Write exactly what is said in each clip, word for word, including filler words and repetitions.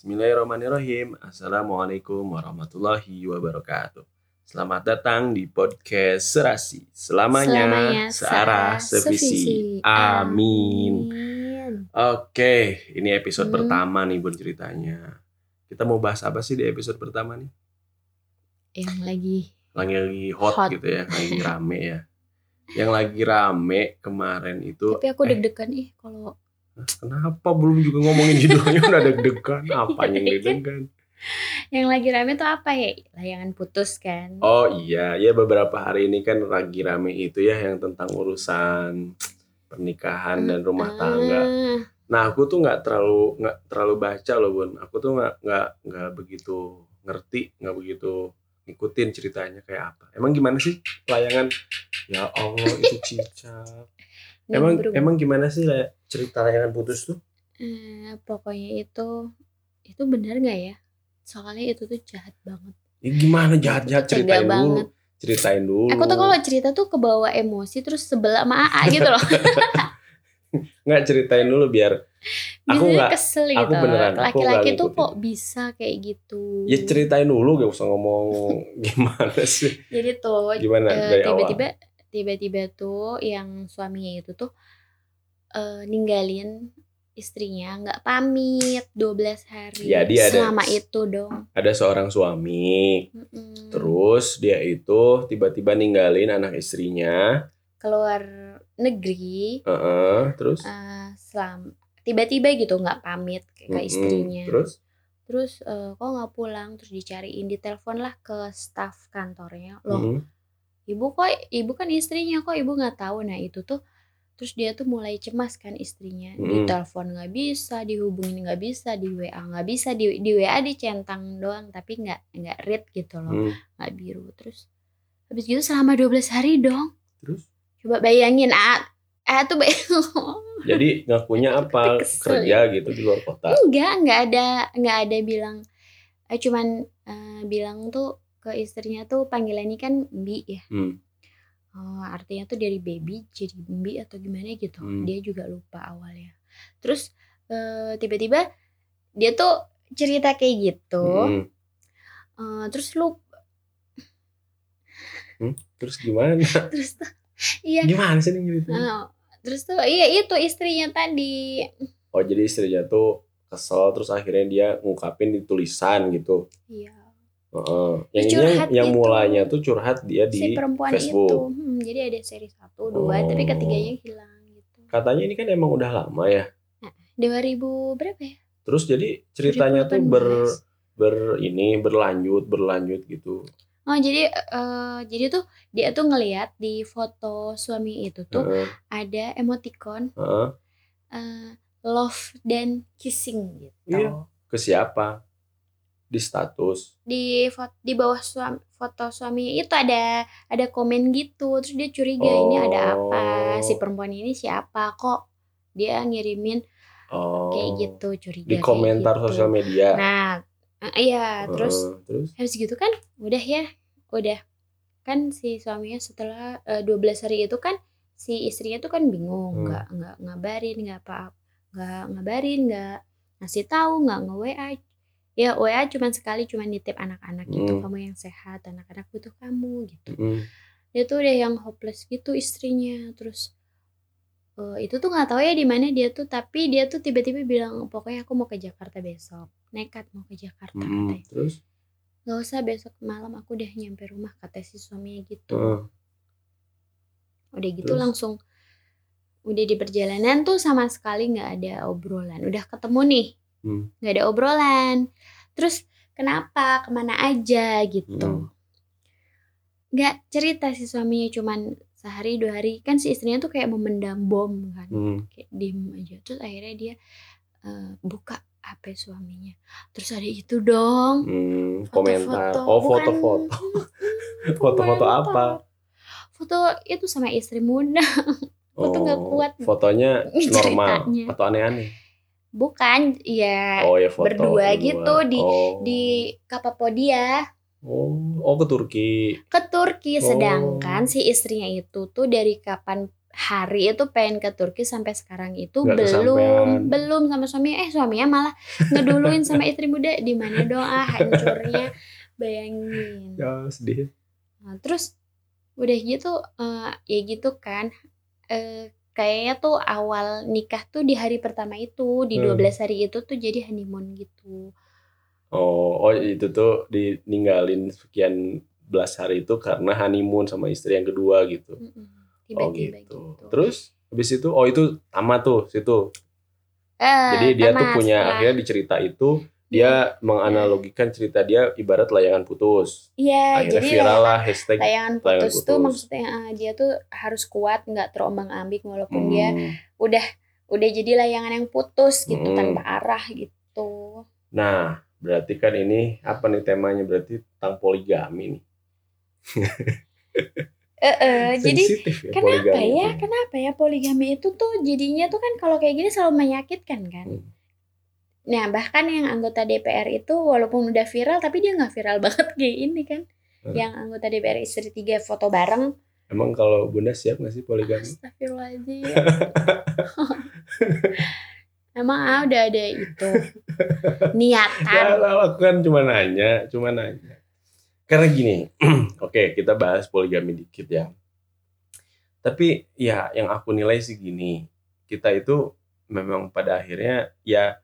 Bismillahirrahmanirrahim. Assalamualaikum warahmatullahi wabarakatuh. Selamat datang di podcast Serasi. Selamanya, Selamanya searah sevisi. Amin. Amin. Oke, ini episode hmm. pertama nih buat ceritanya. Kita mau bahas apa sih di episode pertama nih? Yang lagi Lagi, lagi hot, hot gitu ya, lagi rame ya. Yang lagi rame kemarin itu. Tapi aku deg-degan nih eh, kalau kenapa belum juga ngomongin judulnya udah deg-degan, apanya yang deg-degan? Yang lagi rame tuh apa ya? Layangan putus kan? Oh iya, ya beberapa hari ini kan lagi rame itu ya yang tentang urusan pernikahan dan rumah tangga. Nah aku tuh nggak terlalu nggak terlalu baca loh Bun, aku tuh nggak nggak nggak begitu ngerti, nggak begitu ngikutin ceritanya kayak apa. Emang gimana sih layangan? Ya Allah itu cicak. Emang Bro. Emang gimana sih lah cerita layangan putus tuh? Eh, pokoknya itu itu benar nggak ya? Soalnya itu tuh jahat banget. Ya gimana jahat-jahat? Ceritain Tengah dulu. Banget. Ceritain dulu. Aku tuh kalau cerita tuh kebawa emosi terus sebelah sama A A gitu loh. Nggak ceritain dulu biar aku nggak kesel gitu. Aku beneran. Laki-laki tuh kok bisa kayak gitu? Ya ceritain dulu, gak usah ngomong gimana sih. Jadi tuh gimana, e, tiba-tiba awal? Tiba-tiba tuh yang suaminya itu tuh e, ninggalin istrinya nggak pamit dua belas hari. Ya, dia selama ada, itu dong ada seorang suami. Mm-mm. Terus dia itu tiba-tiba ninggalin anak istrinya keluar negeri. Uh-uh, terus uh, selam tiba-tiba gitu nggak pamit ke Mm-mm. istrinya. Terus terus uh, kok nggak pulang, terus dicariin, ditelepon lah ke staf kantornya loh. Mm-hmm. Ibu kok, ibu kan istrinya, kok ibu nggak tahu? Nah itu tuh terus dia tuh mulai cemas kan istrinya. Mm-hmm. Ditelepon nggak bisa, dihubungin nggak bisa, di W A nggak bisa, di, di W A dicentang doang tapi nggak nggak read gitu loh, nggak mm. biru. Terus habis gitu selama dua belas hari dong. Terus coba bayangin, ah ah tuh bayangin. Jadi ngakunya apa? Kesel, kerja ya? Gitu di luar kota? Enggak, nggak ada nggak ada bilang, eh, cuman uh, bilang tuh ke istrinya tuh panggilannya kan Bi ya. Hmm. Oh, artinya tuh dari baby jadi Bi atau gimana gitu. Hmm. Dia juga lupa awalnya. Terus e, tiba-tiba dia tuh cerita kayak gitu. Hmm. E, terus lu hmm? Terus gimana? Terus tuh iya. Gimana sih gitu? Oh, terus tuh iya itu istrinya tadi. Oh, jadi istrinya tuh kesel terus akhirnya dia ngungkapin di tulisan gitu. Iya. Uh, yang curhat ini, yang mulanya tuh curhat dia di si perempuan Facebook. Itu. Hmm, jadi ada seri satu, dua, oh. Tapi ketiganya hilang gitu. Katanya ini kan emang udah lama ya. Nah, dua ribu berapa ya? Terus jadi ceritanya dua ribu delapan belas. Tuh ber ber ini berlanjut berlanjut gitu. Oh jadi uh, jadi tuh dia tuh ngelihat di foto suami itu tuh uh. ada emoticon uh. Uh, love dan kissing gitu. Iya. Ke siapa? Di status di foto, di bawah suami, foto suaminya itu ada ada komen gitu. Terus dia curiga, oh. ini ada apa, si perempuan ini siapa kok dia ngirimin oh. kayak gitu, curiga di komentar gitu. Sosial media. Nah iya terus uh, terus habis gitu kan udah ya udah kan si suaminya setelah uh, dua belas hari itu kan si istrinya tuh kan bingung, nggak hmm. nggak ngabarin nggak apa nggak ngabarin nggak ngasih tahu, nggak nge-W A. Ya W A cuman sekali, cuman nitip anak-anak gitu, mm. kamu yang sehat, anak-anak butuh kamu gitu. Mm. Dia tuh udah yang hopeless gitu istrinya. Terus uh, itu tuh nggak tahu ya di mana dia tuh, tapi dia tuh tiba-tiba bilang pokoknya aku mau ke Jakarta besok, nekat mau ke Jakarta. Mm. Katanya. Terus nggak usah, besok malam aku udah nyampe rumah kata si suaminya gitu. Uh. Udah gitu terus? Langsung udah di perjalanan tuh sama sekali nggak ada obrolan. Udah ketemu nih. Hmm. Gak ada obrolan. Terus kenapa, kemana aja gitu. hmm. Gak cerita si suaminya, cuman sehari dua hari. Kan si istrinya tuh kayak memendam bom kan. hmm. Kayak diem aja. Terus akhirnya dia uh, buka H P suaminya. Terus ada itu dong, hmm, komentar. Oh foto-foto. Foto-foto apa? Foto itu sama istri muda. Foto oh, gak kuat. Fotonya normal ceritanya. Atau aneh-aneh? Bukan, ya, oh, ya foto, berdua, berdua gitu di oh. di Kapadokia. Oh, oh ke Turki. Ke Turki, sedangkan oh. si istrinya itu tuh dari kapan hari itu pengen ke Turki sampai sekarang itu gak belum belum sama suaminya. Eh suaminya malah ngeduluin sama istri muda. Di mana doa hancurnya, bayangin. Ya sedih. Nah, terus udah gitu uh, ya gitu kan. Uh, kayaknya tuh awal nikah tuh di hari pertama itu, di dua belas hmm. hari itu tuh jadi honeymoon gitu. Oh, oh itu tuh dininggalin sekian belas hari itu karena honeymoon sama istri yang kedua gitu. Mm-mm. Tiba-tiba oh gitu. gitu. Terus habis itu oh itu tamat tuh situ. Eh, jadi dia tamat, tuh punya ya. Akhirnya di cerita itu dia yeah. menganalogikan cerita dia ibarat layangan putus. Iya, yeah, jadi viral lah hashtag layangan putus, layangan putus tuh maksudnya uh, dia tuh harus kuat, nggak terombang-ambing walaupun hmm. dia udah udah jadi layangan yang putus gitu hmm. tanpa arah gitu. Nah, berarti kan ini apa nih temanya, berarti tentang poligami nih. Eh, eh, jadi ya, kenapa ya, itu. kenapa ya poligami itu tuh jadinya tuh kan kalau kayak gini selalu menyakitkan kan. Hmm. Nah bahkan yang anggota D P R itu walaupun udah viral tapi dia nggak viral banget kayak ini kan. Hmm. Yang anggota D P R istri tiga foto bareng. Emang kalau bunda siap nggak sih poligami? Astagfirullahaladzim. Emang ah udah ada itu niatan. Ya, aku kan cuma nanya, cuma nanya. Karena gini, oke okay, kita bahas poligami dikit ya. Tapi ya yang aku nilai sih gini, kita itu memang pada akhirnya ya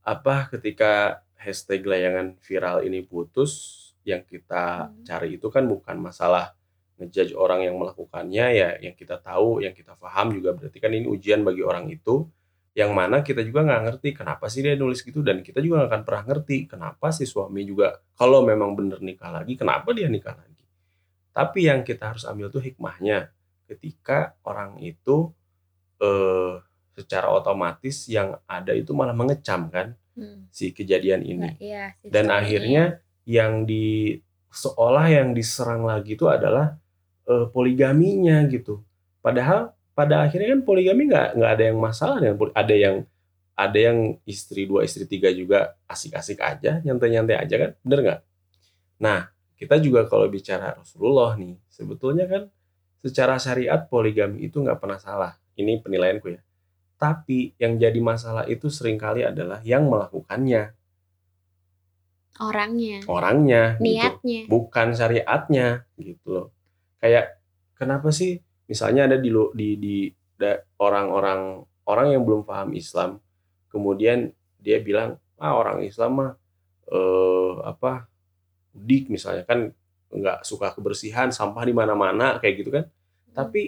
apa ketika hashtag layangan viral ini putus, yang kita hmm. cari itu kan bukan masalah ngejudge orang yang melakukannya ya, yang kita tahu, yang kita paham juga berarti kan ini ujian bagi orang itu, yang mana kita juga nggak ngerti kenapa sih dia nulis gitu, dan kita juga nggak akan pernah ngerti kenapa si suami juga kalau memang bener nikah lagi kenapa dia nikah lagi. Tapi yang kita harus ambil tuh hikmahnya ketika orang itu eh, secara otomatis yang ada itu malah mengecam kan hmm. si kejadian ini nah, iya, si dan akhirnya ini. Yang di seolah yang diserang lagi itu adalah eh, poligaminya gitu, padahal pada akhirnya kan poligami nggak nggak ada yang masalah dengan poli, ada yang ada yang istri dua istri tiga juga asik-asik aja, nyantai-nyantai aja kan, bener nggak? Nah kita juga kalau bicara Rasulullah nih sebetulnya kan secara syariat poligami itu nggak pernah salah, ini penilaianku ya. Tapi yang jadi masalah itu seringkali adalah yang melakukannya, orangnya, orangnya, niatnya, gitu. Bukan syariatnya gitu loh. Kayak kenapa sih? Misalnya ada di di, di da, orang-orang orang yang belum paham Islam, kemudian dia bilang ah orang Islam mah eh, apa dik misalnya kan nggak suka kebersihan, sampah di mana-mana kayak gitu kan. Hmm. Tapi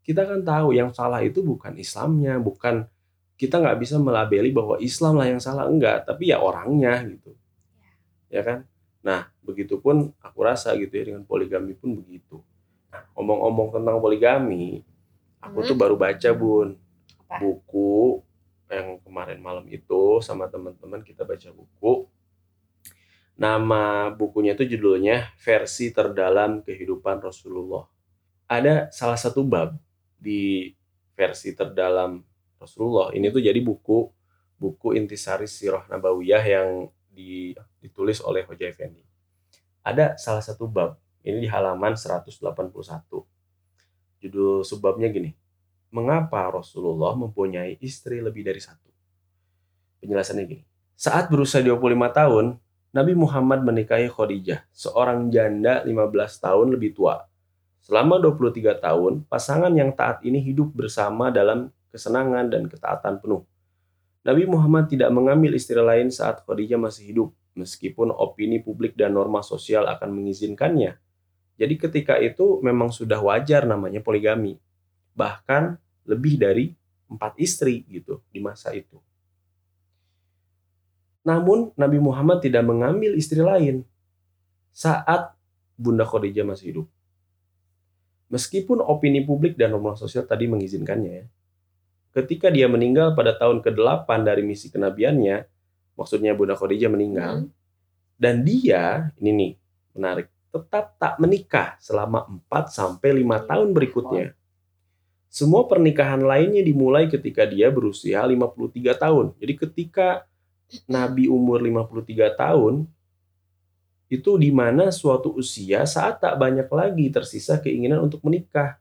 kita kan tahu yang salah itu bukan Islamnya, bukan, kita nggak bisa melabeli bahwa Islam lah yang salah, enggak, tapi ya orangnya gitu, ya, ya kan. Nah begitupun aku rasa gitu ya dengan poligami pun begitu. Nah, omong-omong tentang poligami, aku hmm. tuh baru baca bun apa? Buku yang kemarin malam itu sama teman-teman kita baca buku. Nama bukunya itu judulnya Versi Terdalam Kehidupan Rasulullah. Ada salah satu bab di Versi Terdalam Rasulullah. Ini tuh jadi buku buku intisari Roh Nabawiyah yang di, ditulis oleh H. Jefendi. Ada salah satu bab. Ini di halaman seratus delapan puluh satu. Judul subbabnya gini. Mengapa Rasulullah mempunyai istri lebih dari satu? Penjelasannya gini. Saat berusia dua puluh lima tahun, Nabi Muhammad menikahi Khadijah, seorang janda lima belas tahun lebih tua. Selama dua puluh tiga tahun, pasangan yang taat ini hidup bersama dalam kesenangan dan ketaatan penuh. Nabi Muhammad tidak mengambil istri lain saat Khadijah masih hidup, meskipun opini publik dan norma sosial akan mengizinkannya. Jadi ketika itu memang sudah wajar namanya poligami. Bahkan lebih dari empat istri gitu di masa itu. Namun Nabi Muhammad tidak mengambil istri lain saat Bunda Khadijah masih hidup. Meskipun opini publik dan norma sosial tadi mengizinkannya. Ketika dia meninggal pada tahun kedelapan dari misi kenabiannya, maksudnya Bunda Khadijah meninggal, hmm. dan dia, ini nih menarik, tetap tak menikah selama empat sampai lima tahun berikutnya. Semua pernikahan lainnya dimulai ketika dia berusia lima puluh tiga tahun. Jadi ketika Nabi umur lima puluh tiga tahun, itu di mana suatu usia saat tak banyak lagi tersisa keinginan untuk menikah.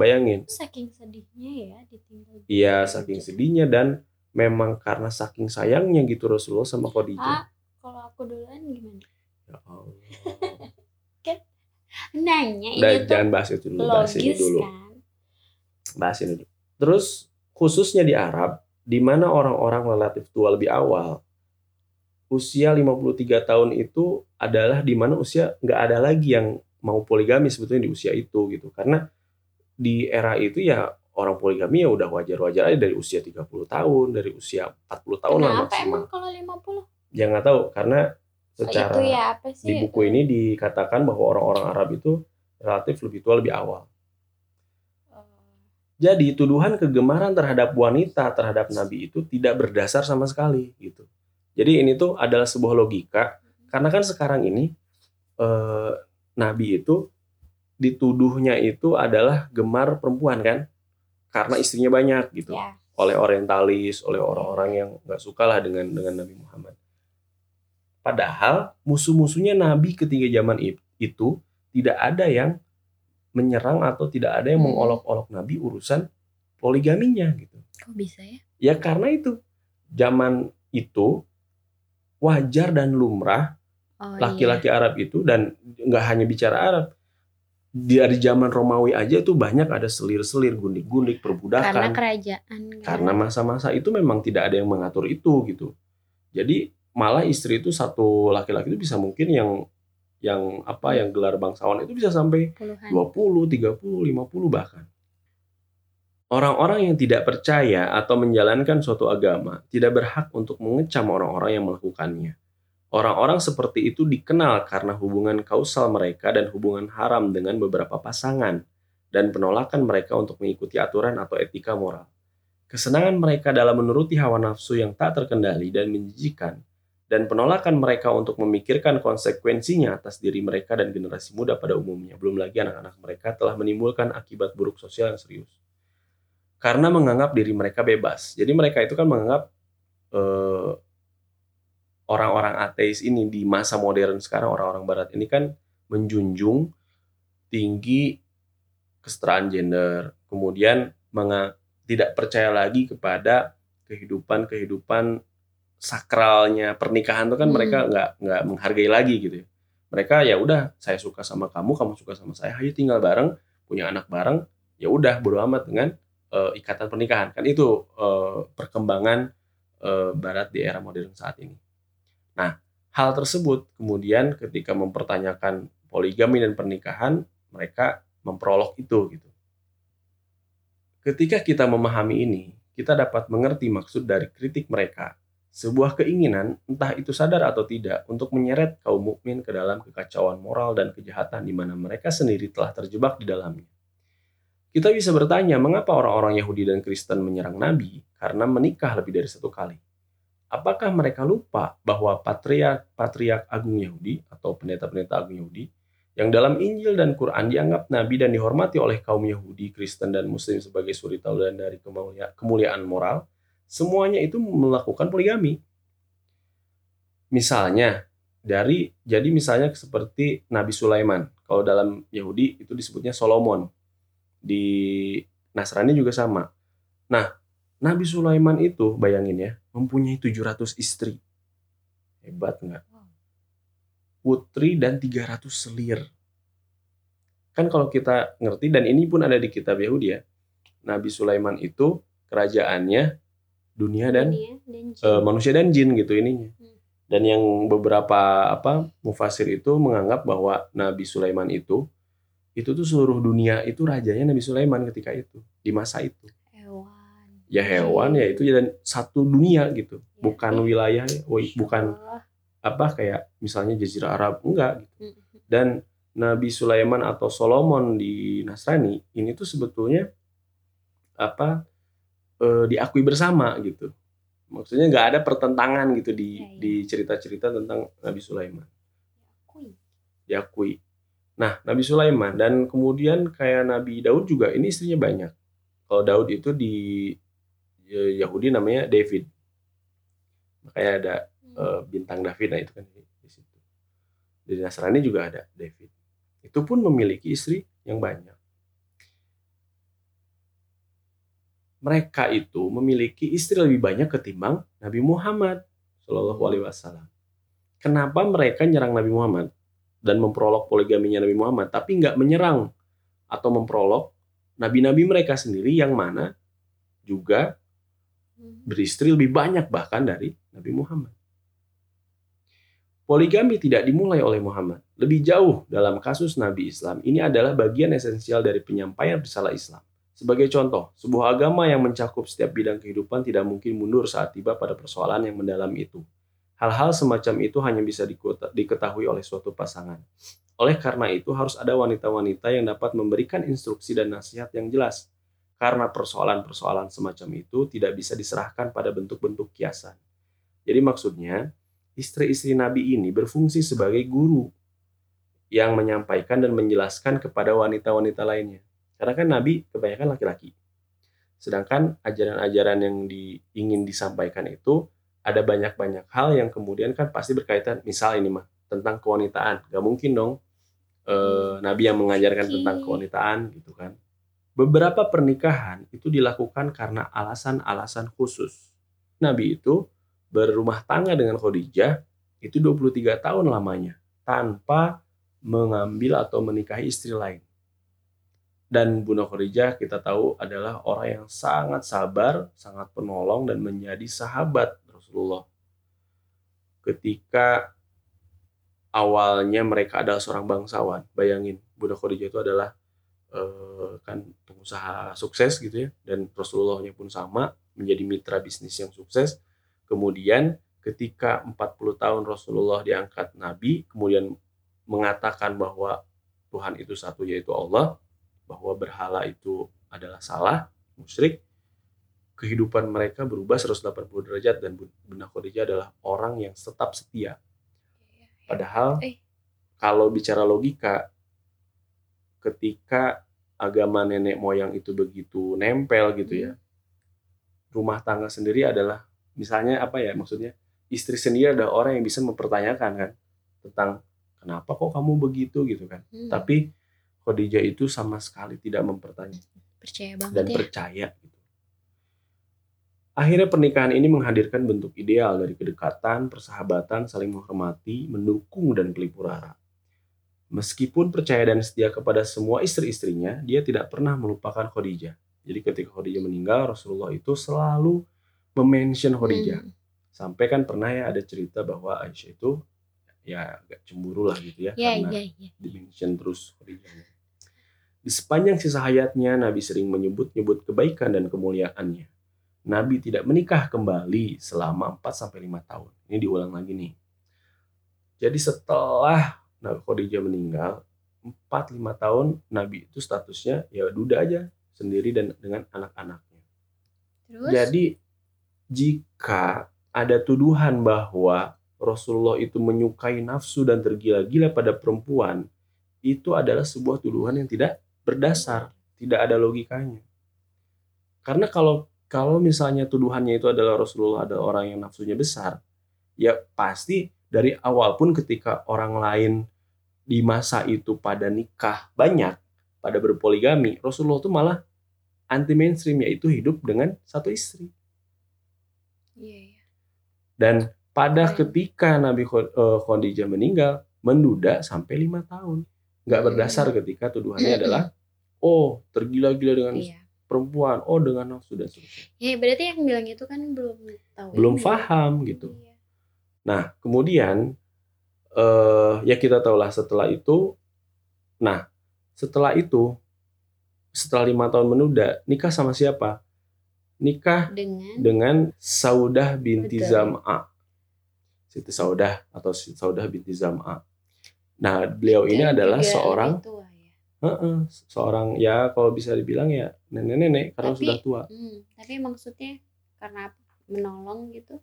Bayangin. Saking sedihnya ya ditinggal. Iya, saking sedihnya dan memang karena saking sayangnya gitu Rasulullah sama Khadijah. Ah, kalau aku duluan gimana? Ya Allah. Kan nanya udah, itu. Jangan bahas itu dulu, bahas ini dulu. Kan? Bahas ini dulu. Terus khususnya di Arab, di mana orang-orang relatif tua lebih awal, usia lima puluh tiga tahun itu adalah di mana usia nggak ada lagi yang mau poligami sebetulnya di usia itu gitu. Karena di era itu ya orang poligami ya udah wajar-wajar aja dari usia tiga puluh tahun, dari usia empat puluh tahun lah maksimal. Kenapa emang kalau lima puluh? Ya nggak tahu, karena secara oh, ya, apa sih? Di buku ini dikatakan bahwa orang-orang Arab itu relatif lebih tua lebih awal. Jadi tuduhan kegemaran terhadap wanita, terhadap Nabi itu tidak berdasar sama sekali gitu. Jadi ini tuh adalah sebuah logika, karena kan sekarang ini eh, Nabi itu dituduhnya itu adalah gemar perempuan kan, karena istrinya banyak gitu, ya. Oleh orientalis, oleh orang-orang yang nggak suka lah dengan dengan Nabi Muhammad. Padahal musuh-musuhnya Nabi ketiga zaman itu tidak ada yang menyerang atau tidak ada yang mengolok-olok Nabi urusan poligaminya gitu. Kok bisa ya? Ya karena itu zaman itu wajar dan lumrah oh, laki-laki iya. Arab itu, dan nggak hanya bicara Arab, dari zaman Romawi aja itu banyak ada selir-selir, gundik-gundik, perbudakan. Karena kerajaan. Kan? Karena masa-masa itu memang tidak ada yang mengatur itu gitu. Jadi malah istri itu satu laki-laki itu bisa mungkin yang yang apa hmm. yang gelar bangsawan itu bisa sampai puluhan. dua puluh, tiga puluh, lima puluh bahkan. Orang-orang yang tidak percaya atau menjalankan suatu agama tidak berhak untuk mengecam orang-orang yang melakukannya. Orang-orang seperti itu dikenal karena hubungan kausal mereka dan hubungan haram dengan beberapa pasangan dan penolakan mereka untuk mengikuti aturan atau etika moral. Kesenangan mereka dalam menuruti hawa nafsu yang tak terkendali dan menjijikan, dan penolakan mereka untuk memikirkan konsekuensinya atas diri mereka dan generasi muda pada umumnya. Belum lagi anak-anak mereka telah menimbulkan akibat buruk sosial yang serius. Karena menganggap diri mereka bebas. Jadi mereka itu kan menganggap eh, orang-orang ateis ini di masa modern sekarang, orang-orang barat ini kan menjunjung tinggi kesetaraan gender. Kemudian menga- tidak percaya lagi kepada kehidupan-kehidupan sakralnya pernikahan tuh kan hmm. mereka nggak nggak menghargai lagi gitu ya. Mereka ya udah, saya suka sama kamu, kamu suka sama saya, ayo tinggal bareng, punya anak bareng, ya udah bodo amat dengan uh, ikatan pernikahan. Kan itu uh, perkembangan uh, barat di era modern saat ini. Nah, hal tersebut kemudian ketika mempertanyakan poligami dan pernikahan, mereka memperolok itu gitu. Ketika kita memahami ini, kita dapat mengerti maksud dari kritik mereka. Sebuah keinginan, entah itu sadar atau tidak, untuk menyeret kaum mukmin ke dalam kekacauan moral dan kejahatan di mana mereka sendiri telah terjebak di dalamnya. Kita bisa bertanya mengapa orang-orang Yahudi dan Kristen menyerang Nabi karena menikah lebih dari satu kali. Apakah mereka lupa bahwa patriark-patriark agung Yahudi atau pendeta-pendeta agung Yahudi yang dalam Injil dan Quran dianggap Nabi dan dihormati oleh kaum Yahudi, Kristen, dan Muslim sebagai suri teladan dari kemulia- kemuliaan moral, semuanya itu melakukan poligami. Misalnya dari jadi misalnya seperti Nabi Sulaiman. Kalau dalam Yahudi itu disebutnya Solomon. Di Nasrani juga sama. Nah, Nabi Sulaiman itu bayangin ya, mempunyai tujuh ratus istri. Hebat enggak? Putri dan tiga ratus selir. Kan kalau kita ngerti, dan ini pun ada di kitab Yahudi ya. Nabi Sulaiman itu kerajaannya dunia dan, dunia, dan uh, manusia dan jin gitu ininya. Hmm. Dan yang beberapa apa mufasir itu menganggap bahwa Nabi Sulaiman itu itu tuh seluruh dunia itu rajanya Nabi Sulaiman ketika itu, di masa itu. Hewan. Ya hewan ya itu dan satu dunia gitu. Ya. Bukan wilayah, bukan apa kayak misalnya Jazirah Arab enggak gitu. Dan Nabi Sulaiman atau Solomon di Nasrani ini tuh sebetulnya apa diakui bersama gitu, maksudnya nggak ada pertentangan gitu di ya, ya. di cerita-cerita tentang Nabi Sulaiman diakui. diakui. Nah Nabi Sulaiman dan kemudian kayak Nabi Daud juga ini istrinya banyak. Kalau Daud itu di Yahudi namanya David, makanya ada hmm. bintang David, nah itu kan di situ. Di Nasrani juga ada David, itu pun memiliki istri yang banyak. mereka itu memiliki istri lebih banyak ketimbang Nabi Muhammad Shallallahu Alaihi Wasallam. Kenapa mereka nyerang Nabi Muhammad dan memperolok poligaminya Nabi Muhammad, tapi nggak menyerang atau memperolok nabi-nabi mereka sendiri yang mana juga beristri lebih banyak bahkan dari Nabi Muhammad. Poligami tidak dimulai oleh Muhammad. Lebih jauh dalam kasus Nabi Islam, ini adalah bagian esensial dari penyampaian risalah Islam. Sebagai contoh, sebuah agama yang mencakup setiap bidang kehidupan tidak mungkin mundur saat tiba pada persoalan yang mendalam itu. Hal-hal semacam itu hanya bisa diketahui oleh suatu pasangan. Oleh karena itu, harus ada wanita-wanita yang dapat memberikan instruksi dan nasihat yang jelas. Karena persoalan-persoalan semacam itu tidak bisa diserahkan pada bentuk-bentuk kiasan. Jadi maksudnya, istri-istri Nabi ini berfungsi sebagai guru yang menyampaikan dan menjelaskan kepada wanita-wanita lainnya. Karena kan Nabi kebanyakan laki-laki. Sedangkan ajaran-ajaran yang di, ingin disampaikan itu ada banyak-banyak hal yang kemudian kan pasti berkaitan, misal ini mah, tentang kewanitaan. Gak mungkin dong e, Nabi yang mengajarkan okay. tentang kewanitaan gitu kan. Beberapa pernikahan itu dilakukan karena alasan-alasan khusus. Nabi itu berumah tangga dengan Khadijah itu dua puluh tiga tahun lamanya tanpa mengambil atau menikahi istri lain. Dan Bunda Khadijah kita tahu adalah orang yang sangat sabar, sangat penolong dan menjadi sahabat Rasulullah. Ketika awalnya mereka adalah seorang bangsawan, bayangin Bunda Khadijah itu adalah eh, kan pengusaha sukses gitu ya, dan Rasulullahnya pun sama menjadi mitra bisnis yang sukses. Kemudian ketika empat puluh tahun Rasulullah diangkat Nabi, kemudian mengatakan bahwa Tuhan itu satu yaitu Allah, bahwa berhala itu adalah salah, musyrik. Kehidupan mereka berubah seratus delapan puluh derajat dan Bunda Khadijah adalah orang yang tetap setia. Padahal kalau bicara logika, ketika agama nenek moyang itu begitu nempel gitu ya, rumah tangga sendiri adalah, misalnya apa ya maksudnya, istri sendiri adalah orang yang bisa mempertanyakan kan, tentang kenapa kok kamu begitu gitu kan. Hmm. Tapi Khadijah itu sama sekali tidak mempertanyakan. Percaya banget dan ya. percaya. Gitu. Akhirnya pernikahan ini menghadirkan bentuk ideal dari kedekatan, persahabatan, saling menghormati, mendukung, dan pelipur lara. Meskipun percaya dan setia kepada semua istri-istrinya, dia tidak pernah melupakan Khadijah. Jadi ketika Khadijah meninggal, Rasulullah itu selalu memention Khadijah. Hmm. Sampai kan pernah ya ada cerita bahwa Aisyah itu ya agak cemburu lah gitu ya, yeah, karena yeah, yeah. dimention terus Khadijahnya. Di sepanjang sisa hayatnya Nabi sering menyebut-nyebut kebaikan dan kemuliaannya. Nabi tidak menikah kembali selama empat sampai lima tahun. Ini diulang lagi nih. Jadi setelah Nabi Khadijah meninggal empat lima tahun Nabi itu statusnya ya duda aja sendiri dan dengan anak-anaknya. Terus? Jadi jika ada tuduhan bahwa Rasulullah itu menyukai nafsu dan tergila-gila pada perempuan, itu adalah sebuah tuduhan yang tidak berdasar, tidak ada logikanya. Karena kalau kalau misalnya tuduhannya itu adalah Rasulullah adalah orang yang nafsunya besar, ya pasti dari awal pun ketika orang lain di masa itu pada nikah banyak, pada berpoligami, Rasulullah itu malah anti mainstream, yaitu hidup dengan satu istri. Iya. Dan pada ketika Nabi Khadijah meninggal, menduda sampai lima tahun. Gak berdasar ketika tuduhannya adalah, oh tergila-gila dengan iya. perempuan, oh dengan nafsu dan sebagainya. Ya berarti yang bilang itu kan belum tahu. Belum paham ya. Gitu. Iya. Nah kemudian, eh, ya kita tahulah setelah itu, nah setelah itu, setelah lima tahun menduda, nikah sama siapa? Nikah dengan, dengan Saudah binti Zama'a. Siti Saudah atau Siti Saudah binti Zama'a. Nah, beliau ini dan adalah seorang tua, ya. Uh-uh, seorang ya kalau bisa dibilang ya nenek-nenek karena tapi, sudah tua. Hmm, tapi maksudnya karena menolong gitu.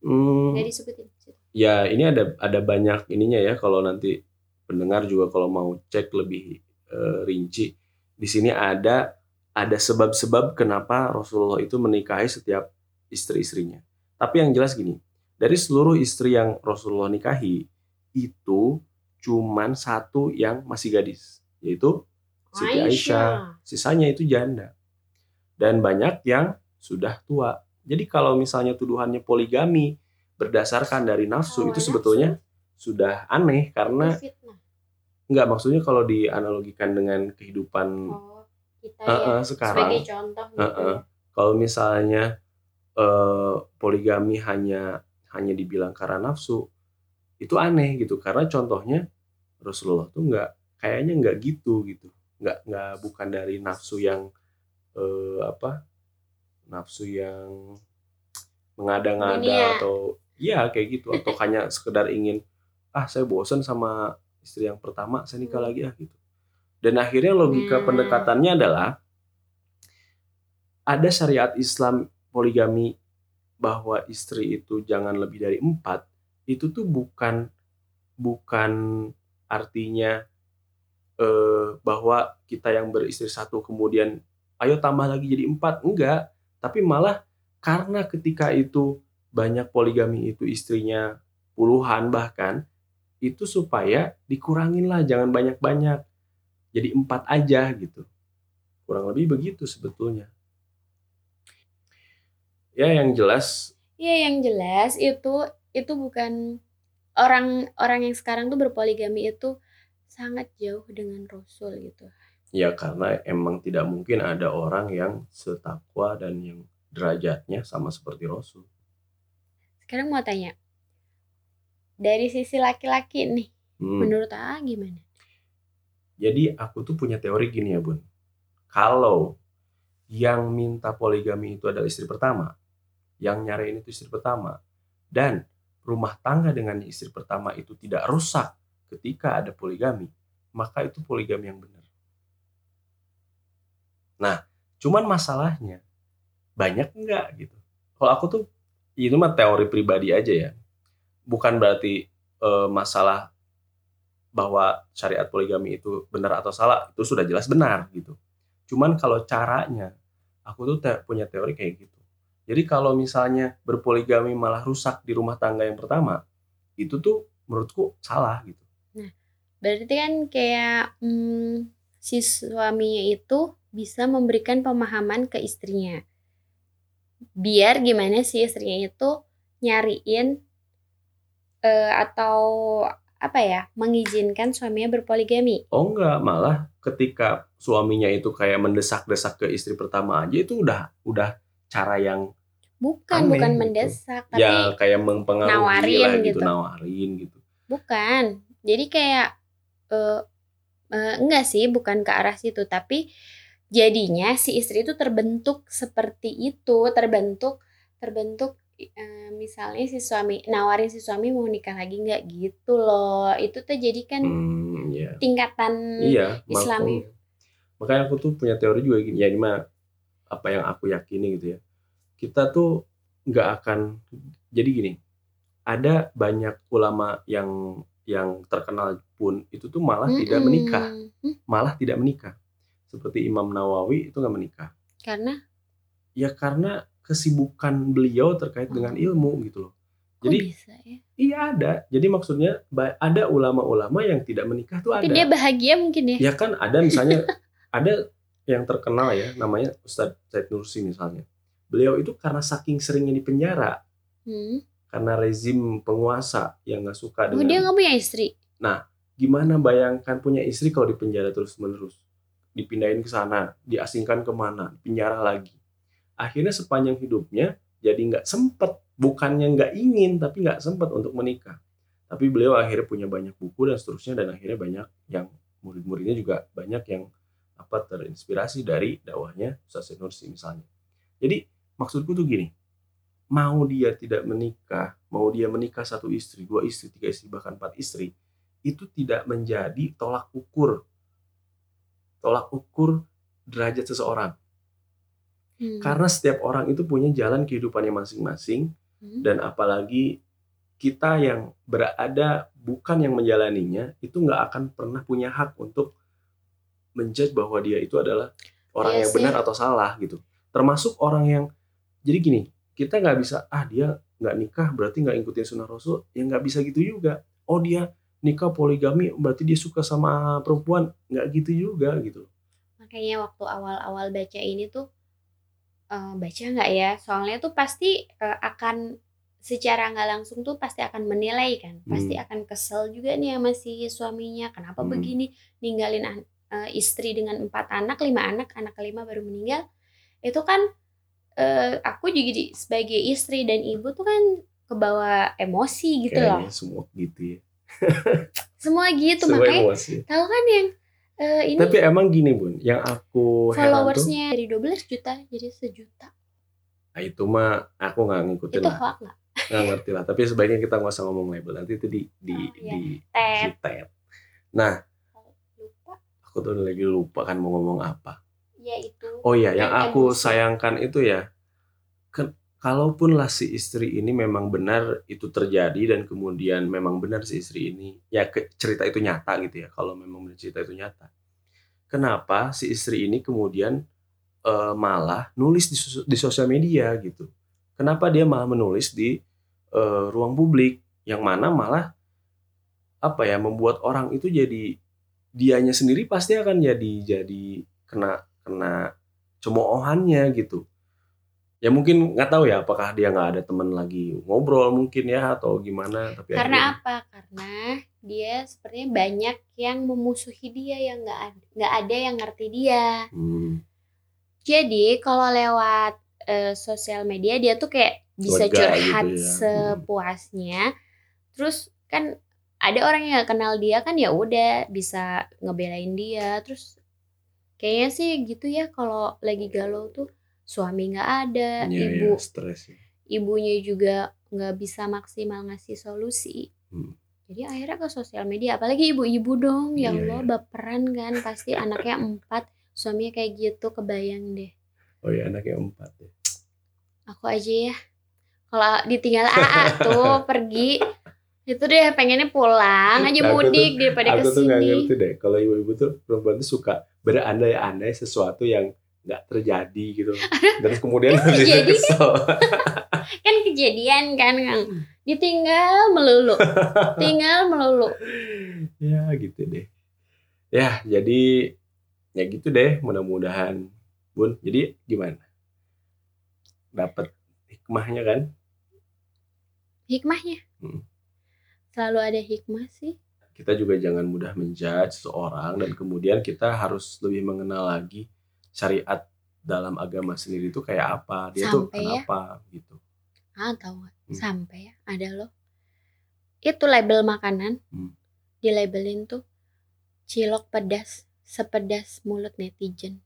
Hmm, dari sebutin. Ya, ini ada ada banyak ininya ya, kalau nanti pendengar juga kalau mau cek lebih uh, rinci. Di sini ada ada sebab-sebab kenapa Rasulullah itu menikahi setiap istri-istrinya. Tapi yang jelas gini, dari seluruh istri yang Rasulullah nikahi, itu cuman satu yang masih gadis, yaitu Siti Aisyah. Sisanya itu janda. dan banyak yang sudah tua. Jadi kalau misalnya tuduhannya poligami berdasarkan dari nafsu, oh, itu nafsu sebetulnya sudah aneh, karena enggak, maksudnya kalau dianalogikan dengan kehidupan oh, kita uh, uh, ya, sekarang sebagai contoh uh, gitu uh, ya. Kalau misalnya uh, poligami hanya hanya dibilang karena nafsu, itu aneh gitu, karena contohnya Rasulullah tuh enggak, kayaknya enggak gitu gitu. Enggak enggak bukan dari nafsu yang uh, apa? nafsu yang mengada-ngada dunia, atau ya kayak gitu, atau hanya sekedar ingin, ah saya bosan sama istri yang pertama, saya nikah lagi ah gitu. Dan akhirnya logika hmm. pendekatannya adalah ada syariat Islam poligami bahwa istri itu jangan lebih dari empat, itu tuh bukan bukan artinya eh, bahwa kita yang beristri satu kemudian ayo tambah lagi jadi empat, enggak. Tapi malah karena ketika itu banyak poligami itu istrinya puluhan bahkan, itu supaya dikurangin lah, jangan banyak-banyak, jadi empat aja gitu. Kurang lebih begitu sebetulnya. Ya yang jelas. Ya yang jelas itu itu bukan, orang-orang yang sekarang tuh berpoligami itu sangat jauh dengan Rasul gitu. Ya karena emang tidak mungkin ada orang yang setakwa dan yang derajatnya sama seperti Rasul. Sekarang mau tanya, dari sisi laki-laki nih, hmm. menurut A A gimana? Jadi aku tuh punya teori gini ya Bun. Kalau yang minta poligami itu adalah istri pertama, yang nyariin itu istri pertama, dan rumah tangga dengan istri pertama itu tidak rusak ketika ada poligami, maka itu poligami yang benar. Nah, cuman masalahnya banyak enggak gitu. Kalau aku tuh itu mah teori pribadi aja ya. Bukan berarti e, masalah bahwa syariat poligami itu benar atau salah, itu sudah jelas benar gitu. Cuman kalau caranya, aku tuh te- punya teori kayak gitu. Jadi kalau misalnya berpoligami malah rusak di rumah tangga yang pertama, itu tuh menurutku salah gitu. Nah, berarti kan kayak hmm, si suaminya itu bisa memberikan pemahaman ke istrinya, biar gimana sih istrinya itu nyariin e, atau apa ya, mengizinkan suaminya berpoligami. Oh enggak, malah ketika suaminya itu kayak mendesak-desak ke istri pertama aja, itu udah udah cara yang bukan aneh, bukan gitu. Mendesak tapi ya kayak mempengaruhi, nawarin lah, gitu. gitu nawarin gitu. Bukan. Jadi kayak e, e, enggak sih, bukan ke arah situ, tapi jadinya si istri itu terbentuk seperti itu, terbentuk terbentuk e, misalnya si suami nawarin si suami mau nikah lagi nggak gitu loh. Itu tuh jadi kan hmm, yeah. tingkatan iya, Islami. Makanya aku tuh punya teori juga gini, ya gimana apa yang aku yakini gitu ya. Kita tuh nggak akan jadi gini. Ada banyak ulama yang yang terkenal pun itu tuh malah mm-hmm. tidak menikah, malah tidak menikah. Seperti Imam Nawawi itu gak menikah. Karena? Ya karena kesibukan beliau terkait dengan ilmu gitu loh. Jadi, bisa ya? Iya ada. Jadi maksudnya ada ulama-ulama yang tidak menikah tuh. Tapi ada. Tapi dia bahagia mungkin ya? Ya kan ada misalnya, ada yang terkenal ya namanya Ustadz Said Nursi misalnya. Beliau itu karena saking seringnya di penjara. Hmm. Karena rezim penguasa yang gak suka dengan. Oh dia gak punya istri? Nah gimana bayangkan punya istri kalau di penjara terus-menerus. Dipindahin ke sana, diasingkan kemana, penjara lagi. Akhirnya sepanjang hidupnya jadi nggak sempat, bukannya nggak ingin, tapi nggak sempat untuk menikah. Tapi beliau akhirnya punya banyak buku dan seterusnya, dan akhirnya banyak yang murid-muridnya juga banyak yang apa terinspirasi dari dakwahnya Ustadz Said Nursi misalnya. Jadi maksudku tuh gini, mau dia tidak menikah, mau dia menikah satu istri, dua istri, tiga istri, bahkan empat istri, itu tidak menjadi tolak ukur. Tolak ukur derajat seseorang. Hmm. Karena setiap orang itu punya jalan kehidupannya masing-masing. Hmm. Dan apalagi kita yang berada bukan yang menjalaninya, itu gak akan pernah punya hak untuk menjudge bahwa dia itu adalah orang ya, yang sih. benar atau salah gitu. Termasuk orang yang, jadi gini, kita gak bisa, ah dia gak nikah berarti gak ngikutin sunnah Rasul. Ya gak bisa gitu juga. Oh dia nikah poligami berarti dia suka sama perempuan, nggak gitu juga gitu. Makanya waktu awal-awal baca ini tuh uh, baca nggak ya? Soalnya tuh pasti uh, akan secara nggak langsung tuh pasti akan menilai kan, hmm. pasti akan kesel juga nih sama si suaminya, kenapa hmm. begini ninggalin an- uh, istri dengan empat anak, lima anak, anak kelima baru meninggal. Itu kan uh, aku juga sebagai istri dan ibu tuh kan kebawa emosi gitu. Kayaknya loh. Semua gitu ya. Semua gitu semua makanya emosi. Tahu kan yang uh, ini. Tapi emang gini Bun, yang aku followersnya dari dua belas juta jadi sejuta. Nah, itu mah aku nggak ngikutin itu lah. Itu hoax nggak? Nggak ngerti lah. Tapi sebaiknya kita nggak usah ngomong label. Nanti itu di di oh, iya. di, di tab. Nah, lupa. Aku tuh lagi lupa kan mau ngomong apa. Ya itu. Oh iya, yang aku emosi. Sayangkan itu ya. Ke, kalaupun lah si istri ini memang benar itu terjadi dan kemudian memang benar si istri ini ya ke, cerita itu nyata gitu ya. Kalau memang benar cerita itu nyata. Kenapa si istri ini kemudian Uh, malah nulis di, di sosial media gitu. Kenapa dia malah menulis di uh, ruang publik yang mana malah apa ya membuat orang itu jadi dianya sendiri pasti akan jadi jadi kena kena cemoohannya gitu. Ya mungkin nggak tahu ya apakah dia nggak ada teman lagi ngobrol mungkin ya atau gimana. Tapi karena akhirnya, apa? Karena dia sepertinya banyak yang memusuhi dia yang nggak nggak ada yang ngerti dia. Hmm. Jadi kalau lewat uh, sosial media dia tuh kayak bisa curhat gitu ya. Sepuasnya. Terus kan ada orang yang gak kenal dia kan ya udah bisa ngebelain dia. Terus kayaknya sih gitu ya kalau lagi galau tuh suami nggak ada, ya, ibu, ya, stres ya. Ibunya juga nggak bisa maksimal ngasih solusi. Hmm. Jadi akhirnya ke sosial media, apalagi ibu-ibu dong, ya, ya Allah ya. Baperan kan pasti anaknya empat. Suaminya kayak gitu kebayang deh. Oh iya anaknya empat ya. Aku aja ya. Kalau ditinggal A A tuh pergi. Itu deh pengennya pulang aja nah, mudik tuh, daripada kesini. Aku tuh gak ngerti deh. Kalau ibu-ibu tuh perempuan tuh suka berandai-andai sesuatu yang gak terjadi gitu. Dan kemudian kan habis itu kesel. Kan kejadian kan Kang. Ditinggal melulu. Tinggal melulu. Ya gitu deh. Ya jadi... Ya gitu deh, mudah-mudahan Bun. Jadi gimana? Dapat hikmahnya kan? Hikmahnya? Hmm. Selalu ada hikmah sih. Kita juga jangan mudah menjudge seseorang dan kemudian kita harus lebih mengenal lagi syariat dalam agama sendiri itu kayak apa, dia tuh kenapa ya? Gitu. Ah, tahu enggak? Hmm. Sampai ya, ada loh. Itu label makanan. Hmm. Dilabelin tuh cilok pedas. Sepedas mulut netizen.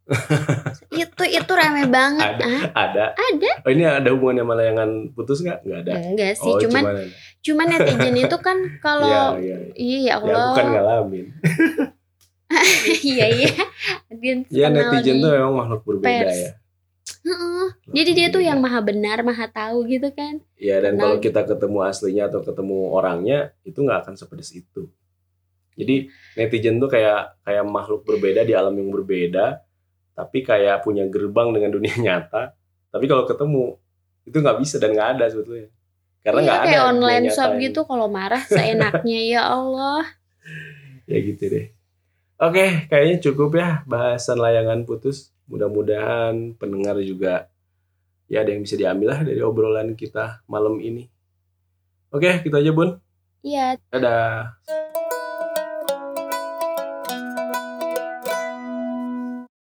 Itu itu rame banget. Ada, ah. ada. Ada. Oh ini ada hubungannya sama layangan putus nggak? Nggak ada. Nggak sih. Oh, cuman cuman, cuman netizen itu kan kalau iya ya, ya. Ya Allah. Ya bukan ngalamin. Iya iya. Ya netizen tuh memang makhluk berbeda pers. Ya. Uh-uh. Jadi dia tuh yang maha benar, maha tahu gitu kan. Iya dan nah, kalau kita ketemu aslinya atau ketemu orangnya itu nggak akan sepedas itu. Jadi netizen tuh kayak kayak makhluk berbeda di alam yang berbeda, tapi kayak punya gerbang dengan dunia nyata. Tapi kalau ketemu itu nggak bisa dan nggak ada sebetulnya, karena nggak iya, ada. Kayak online shop ini. Gitu kalau marah seenaknya ya Allah. Ya gitu deh. Oke, kayaknya cukup ya bahasan layangan putus. Mudah-mudahan pendengar juga ya ada yang bisa diambil lah dari obrolan kita malam ini. Oke, gitu aja Bun. Iya. Dadah.